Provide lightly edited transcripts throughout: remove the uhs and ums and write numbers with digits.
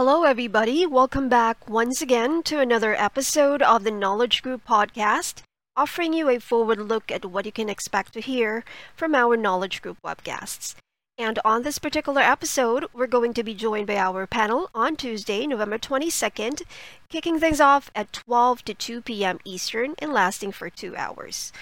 Hello, everybody. Welcome back once again to another episode of the Knowledge Group podcast, offering you a forward look at what you can expect to hear from our Knowledge Group webcasts. And on this particular episode, we're going to be joined by our panel on Tuesday, November 22nd, kicking things off at 12 to 2 p.m. Eastern and lasting for 2 hours.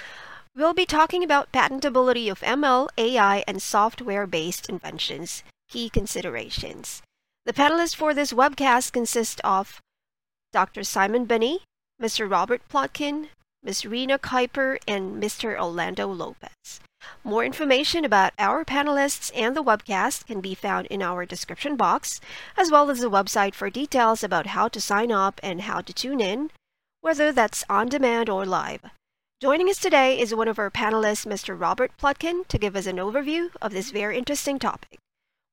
We'll be talking about patentability of ML, AI, and software-based inventions, key considerations. The panelists for this webcast consist of Dr. Simon Binney, Mr. Robert Plotkin, Ms. Rena Kuiper, and Mr. Orlando Lopez. More information about our panelists and the webcast can be found in our description box, as well as the website for details about how to sign up and how to tune in, whether that's on demand or live. Joining us today is one of our panelists, Mr. Robert Plotkin, to give us an overview of this very interesting topic.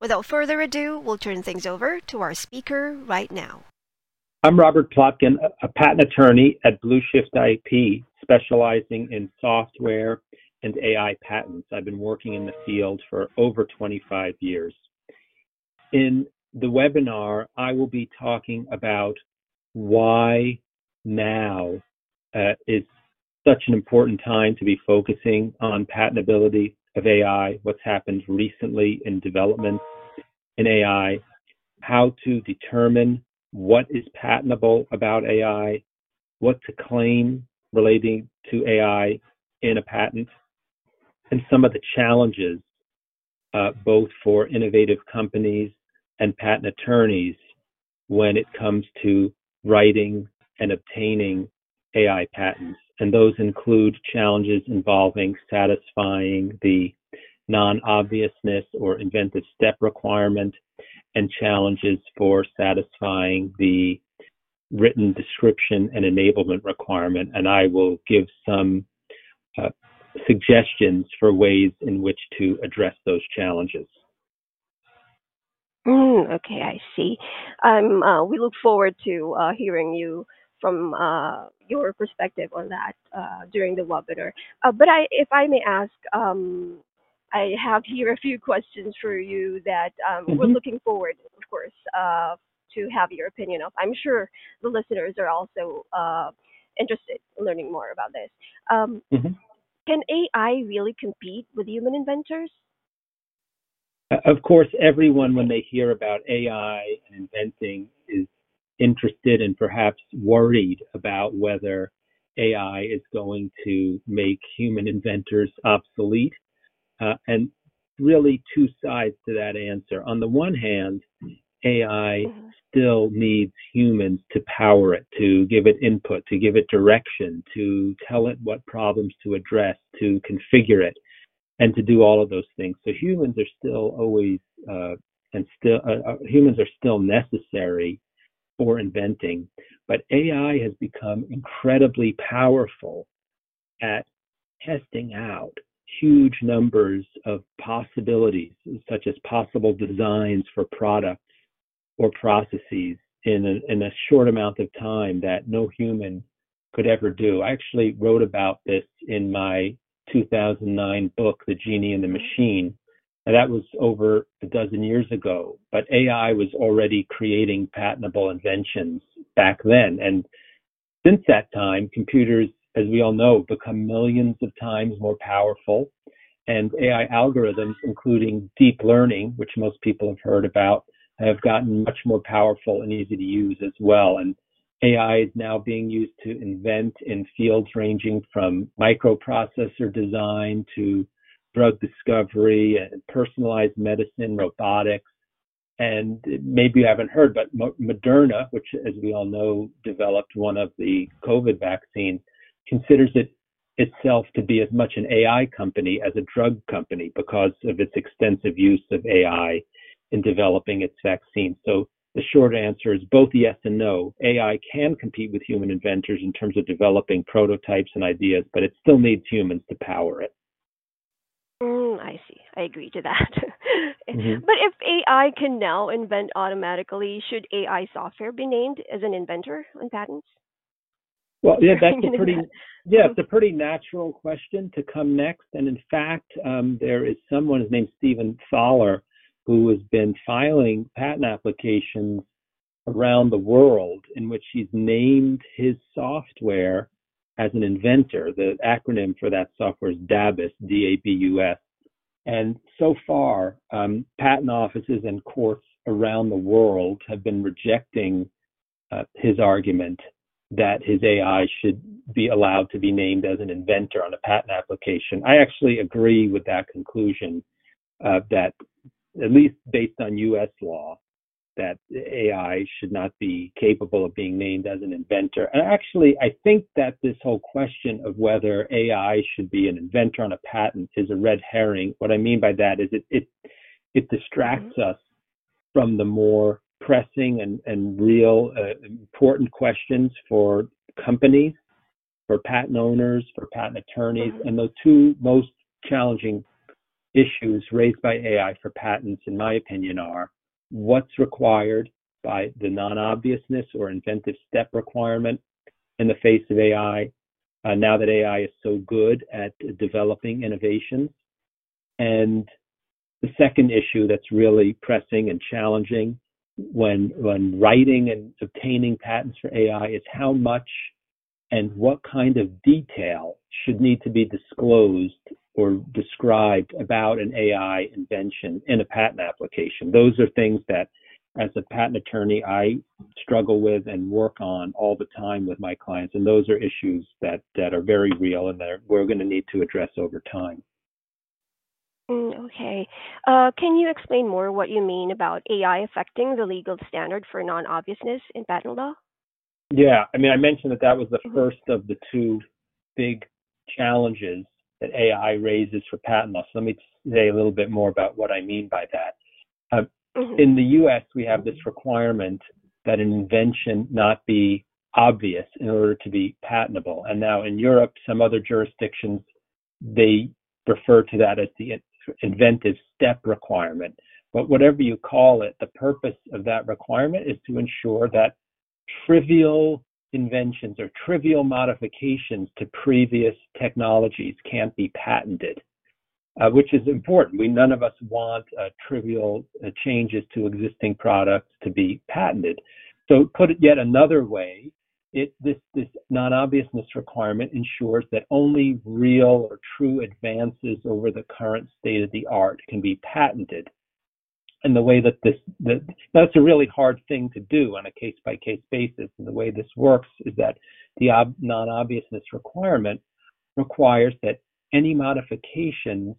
Without further ado, we'll turn things over to our speaker right now. I'm Robert Plotkin, a patent attorney at BlueShift IP, specializing in software and AI patents. I've been working in the field for over 25 years. In the webinar, I will be talking about why now is such an important time to be focusing on patentability of AI, what's happened recently in development in AI, how to determine what is patentable about AI, what to claim relating to AI in a patent, and some of the challenges both for innovative companies and patent attorneys when it comes to writing and obtaining AI patents. And those include challenges involving satisfying the non-obviousness or inventive step requirement, and challenges for satisfying the written description and enablement requirement. And I will give some suggestions for ways in which to address those challenges. Okay, I see. We look forward to hearing you from your perspective on that during the webinar. But if I may ask, I have here a few questions for you that we're looking forward, of course, to have your opinion of. I'm sure the listeners are also interested in learning more about this. Can AI really compete with human inventors? Of course, everyone, when they hear about AI and inventing, is interested and perhaps worried about whether AI is going to make human inventors obsolete. And really two sides to that answer. On the one hand, AI still needs humans to power it, to give it input, to give it direction, to tell it what problems to address, to configure it, and to do all of those things. So humans are still always, humans are still necessary for inventing, but AI has become incredibly powerful at testing out huge numbers of possibilities, such as possible designs for products or processes in a short amount of time that no human could ever do. I actually wrote about this in my 2009 book, The Genie and the Machine. And that was over a dozen years ago, but AI was already creating patentable inventions back then. And since that time, computers, as we all know, become millions of times more powerful. And AI algorithms, including deep learning, which most people have heard about, have gotten much more powerful and easy to use as well. And AI is now being used to invent in fields ranging from microprocessor design to drug discovery, personalized medicine, robotics, and maybe you haven't heard, but Moderna, which as we all know, developed one of the COVID vaccines, considers itself to be as much an AI company as a drug company because of its extensive use of AI in developing its vaccine. So the short answer is both yes and no. AI can compete with human inventors in terms of developing prototypes and ideas, but it still needs humans to power it. I see. I agree to that. But if AI can now invent automatically, should AI software be named as an inventor on patents? Well, yeah, it's a pretty natural question to come next. And in fact, there is someone named Stephen Thaler who has been filing patent applications around the world in which he's named his software as an inventor. The acronym for that software is DABUS, D-A-B-U-S. And so far, patent offices and courts around the world have been rejecting his argument that his AI should be allowed to be named as an inventor on a patent application. I actually agree with that conclusion, that at least based on U.S. law, that AI should not be capable of being named as an inventor. And actually, I think that this whole question of whether AI should be an inventor on a patent is a red herring. What I mean by that is it distracts us from the more pressing and real important questions for companies, for patent owners, for patent attorneys, and the two most challenging issues raised by AI for patents, in my opinion, are what's required by the non-obviousness or inventive step requirement in the face of AI, now that AI is so good at developing innovations. And the second issue that's really pressing and challenging when writing and obtaining patents for AI is how much and what kind of detail should need to be disclosed or described about an AI invention in a patent application. Those are things that, as a patent attorney, I struggle with and work on all the time with my clients. And those are issues that are very real and that we're going to need to address over time. Okay. Can you explain more what you mean about AI affecting the legal standard for non-obviousness in patent law? Yeah. I mean, I mentioned that was the first of the two big challenges that AI raises for patent law. So let me say a little bit more about what I mean by that. In the U.S., we have this requirement that an invention not be obvious in order to be patentable. And now in Europe, some other jurisdictions, they refer to that as the inventive step requirement. But whatever you call it, the purpose of that requirement is to ensure that trivial inventions or trivial modifications to previous technologies can't be patented, which is important. None of us want trivial changes to existing products to be patented. So put it yet another way, this non-obviousness requirement ensures that only real or true advances over the current state of the art can be patented. And the way that that's a really hard thing to do on a case-by-case basis. And the way this works is that the non-obviousness requirement requires that any modifications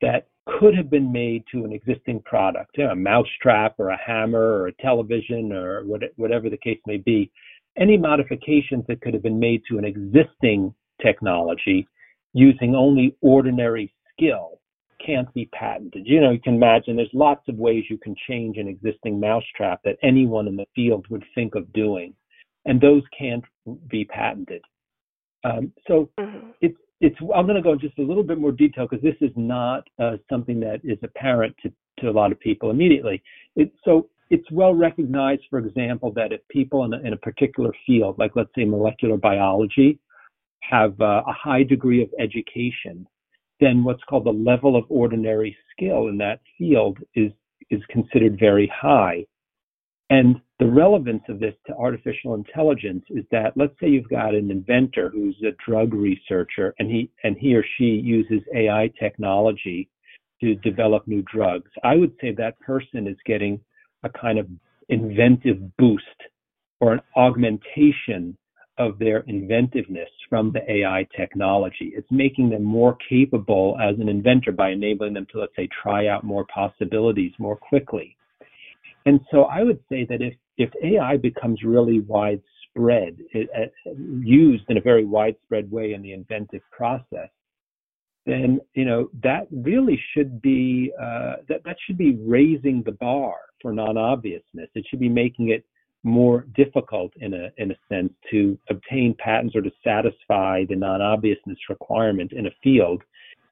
that could have been made to an existing product, a mousetrap or a hammer or a television or whatever the case may be, any modifications that could have been made to an existing technology using only ordinary skill can't be patented. You know, you can imagine there's lots of ways you can change an existing mousetrap that anyone in the field would think of doing, and those can't be patented. I'm going to go just a little bit more detail because this is not something that is apparent to a lot of people immediately. It's well recognized, for example, that if people in a particular field, like let's say molecular biology, have a high degree of education, then what's called the level of ordinary skill in that field is considered very high. And the relevance of this to artificial intelligence is that, let's say you've got an inventor who's a drug researcher, and he or she uses AI technology to develop new drugs. I would say that person is getting a kind of inventive boost or an augmentation of their inventiveness from the AI technology. It's making them more capable as an inventor by enabling them to, let's say, try out more possibilities more quickly. And so I would say that if AI becomes really widespread, used in a very widespread way in the inventive process, then, you know, that really should be, that should be raising the bar for non-obviousness. It should be making it more difficult in a sense to obtain patents or to satisfy the non-obviousness requirement in a field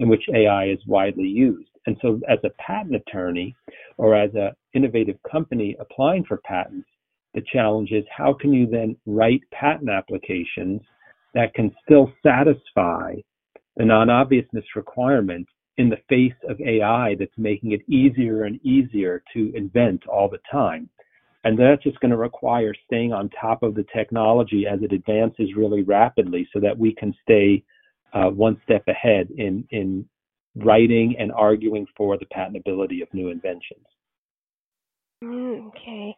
in which AI is widely used. And so as a patent attorney or as an innovative company applying for patents, the challenge is how can you then write patent applications that can still satisfy the non-obviousness requirement in the face of AI that's making it easier and easier to invent all the time. And that's just going to require staying on top of the technology as it advances really rapidly so that we can stay one step ahead in writing and arguing for the patentability of new inventions. Okay.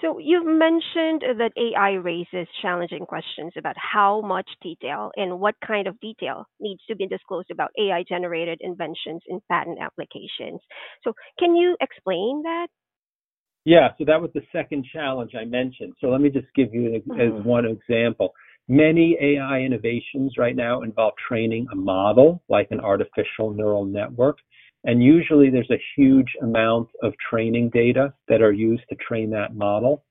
So you've mentioned that AI raises challenging questions about how much detail and what kind of detail needs to be disclosed about AI-generated inventions in patent applications. So can you explain that? Yeah, so that was the second challenge I mentioned. So let me just give you as one example. Many AI innovations right now involve training a model, like an artificial neural network. And usually there's a huge amount of training data that are used to train that model.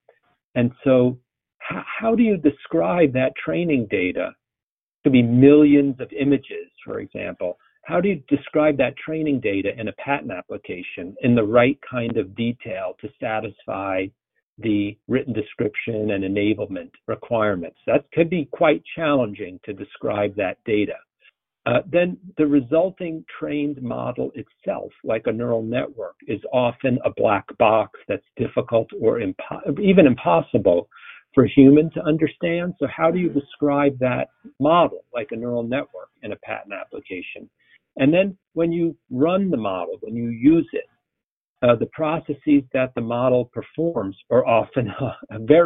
And so how do you describe that training data? It could be millions of images, for example. How do you describe that training data in a patent application in the right kind of detail to satisfy the written description and enablement requirements? That could be quite challenging to describe that data. Then the resulting trained model itself, like a neural network, is often a black box that's difficult or even impossible for a human to understand. So how do you describe that model, like a neural network, in a patent application? And then when you run the model, when you use it, the processes that the model performs are often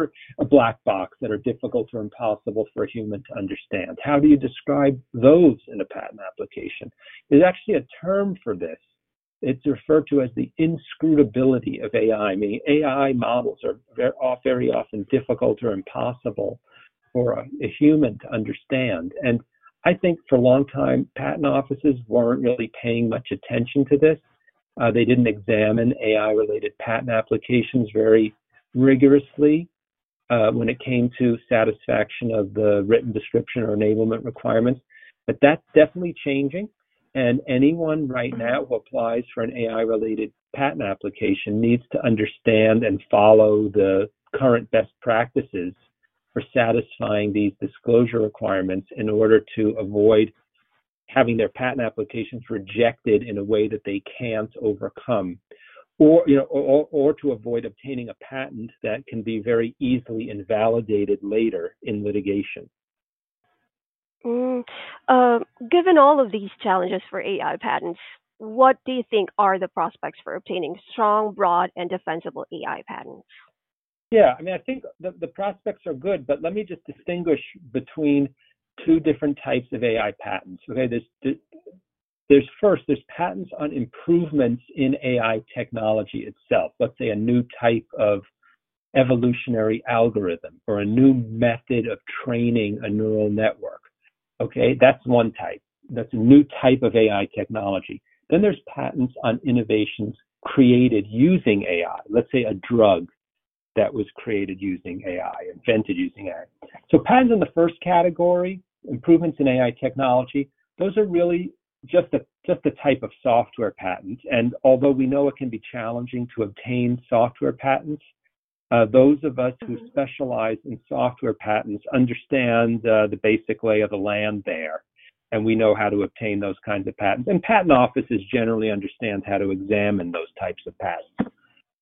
a black box that are difficult or impossible for a human to understand. How do you describe those in a patent application? There's actually a term for this. It's referred to as the inscrutability of AI, meaning AI models are very often difficult or impossible for a human to understand. And I think for a long time, patent offices weren't really paying much attention to this. They didn't examine AI-related patent applications very rigorously when it came to satisfaction of the written description or enablement requirements. But that's definitely changing. And anyone right now who applies for an AI-related patent application needs to understand and follow the current best practices for satisfying these disclosure requirements in order to avoid having their patent applications rejected in a way that they can't overcome, or to avoid obtaining a patent that can be very easily invalidated later in litigation. Given all of these challenges for AI patents, what do you think are the prospects for obtaining strong, broad, and defensible AI patents? Yeah, I mean, I think the prospects are good, but let me just distinguish between two different types of AI patents. Okay, there's patents on improvements in AI technology itself. Let's say a new type of evolutionary algorithm or a new method of training a neural network. Okay, that's one type. That's a new type of AI technology. Then there's patents on innovations created using AI. Let's say a drug that was created using AI, invented using AI. So patents in the first category, improvements in AI technology, those are really just a type of software patent. And although we know it can be challenging to obtain software patents, those of us who specialize in software patents understand the basic lay of the land there. And we know how to obtain those kinds of patents. And patent offices generally understand how to examine those types of patents.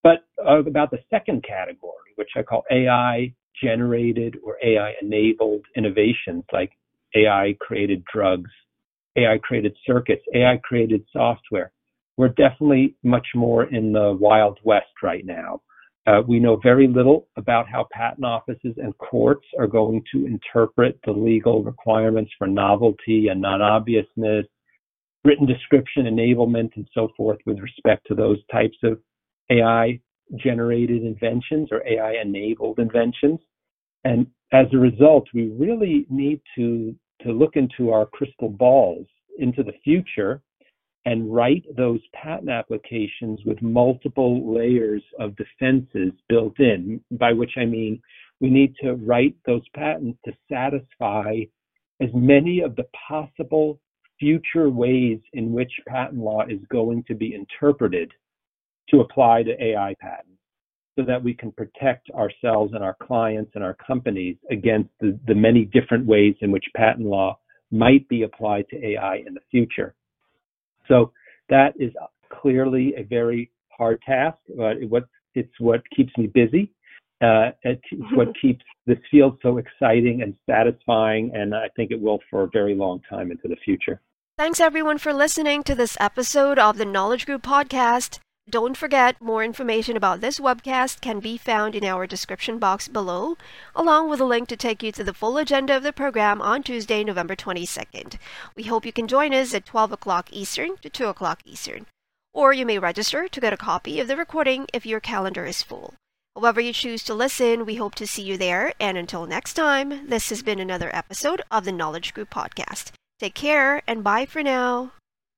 But about the second category, which I call AI-generated or AI-enabled innovations, like AI-created drugs, AI-created circuits, AI-created software, we're definitely much more in the Wild West right now. We know very little about how patent offices and courts are going to interpret the legal requirements for novelty and non-obviousness, written description, enablement, and so forth with respect to those types of AI-generated inventions or AI-enabled inventions. And as a result, we really need to look into our crystal balls into the future and write those patent applications with multiple layers of defenses built in, by which I mean we need to write those patents to satisfy as many of the possible future ways in which patent law is going to be interpreted to apply to AI patents so that we can protect ourselves and our clients and our companies against the many different ways in which patent law might be applied to AI in the future. So that is clearly a very hard task, but it's what keeps me busy. what keeps this field so exciting and satisfying, and I think it will for a very long time into the future. Thanks everyone for listening to this episode of the Knowledge Group podcast. Don't forget, more information about this webcast can be found in our description box below, along with a link to take you to the full agenda of the program on Tuesday, November 22nd. We hope you can join us at 12 o'clock Eastern to 2 o'clock Eastern. Or you may register to get a copy of the recording if your calendar is full. However you choose to listen, we hope to see you there. And until next time, this has been another episode of the Knowledge Group podcast. Take care and bye for now.